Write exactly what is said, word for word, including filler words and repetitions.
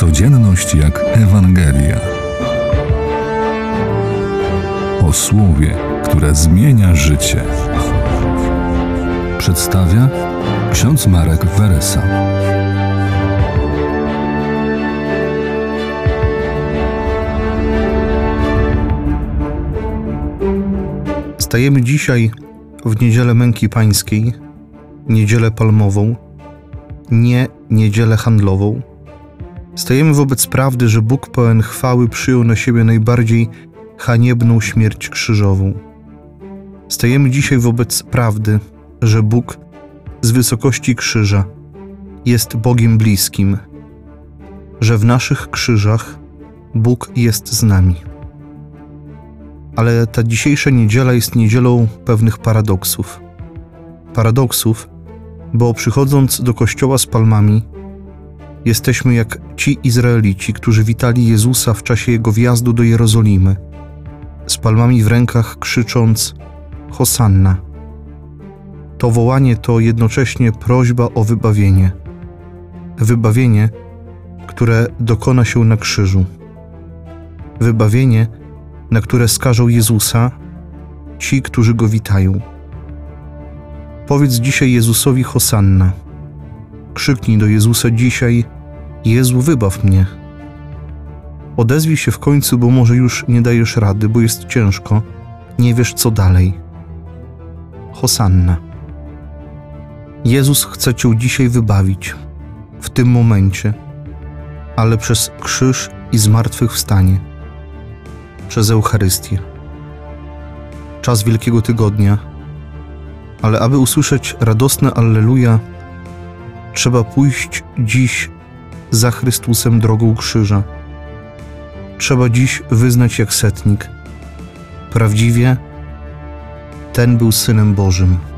Codzienność jak Ewangelia. O słowie, które zmienia życie. Przedstawia ksiądz Marek Weresa. Stajemy dzisiaj w Niedzielę Męki Pańskiej, Niedzielę Palmową, nie Niedzielę Handlową. Stajemy wobec prawdy, że Bóg pełen chwały przyjął na siebie najbardziej haniebną śmierć krzyżową. Stajemy dzisiaj wobec prawdy, że Bóg z wysokości krzyża jest Bogiem bliskim, że w naszych krzyżach Bóg jest z nami. Ale ta dzisiejsza niedziela jest niedzielą pewnych paradoksów. Paradoksów, bo przychodząc do kościoła z palmami, jesteśmy jak ci Izraelici, którzy witali Jezusa w czasie Jego wjazdu do Jerozolimy, z palmami w rękach krzycząc Hosanna. To wołanie to jednocześnie prośba o wybawienie. Wybawienie, które dokona się na krzyżu. Wybawienie, na które skażą Jezusa ci, którzy Go witają. Powiedz dzisiaj Jezusowi Hosanna. Krzyknij do Jezusa dzisiaj: Jezu, wybaw mnie. Odezwij się w końcu, bo może już nie dajesz rady, bo jest ciężko, nie wiesz co dalej. Hosanna. Jezus chce Cię dzisiaj wybawić, w tym momencie, ale przez krzyż i zmartwychwstanie, przez Eucharystię. Czas Wielkiego Tygodnia, ale aby usłyszeć radosne Alleluja, trzeba pójść dziś za Chrystusem drogą krzyża. Trzeba dziś wyznać jak setnik: prawdziwie, ten był Synem Bożym.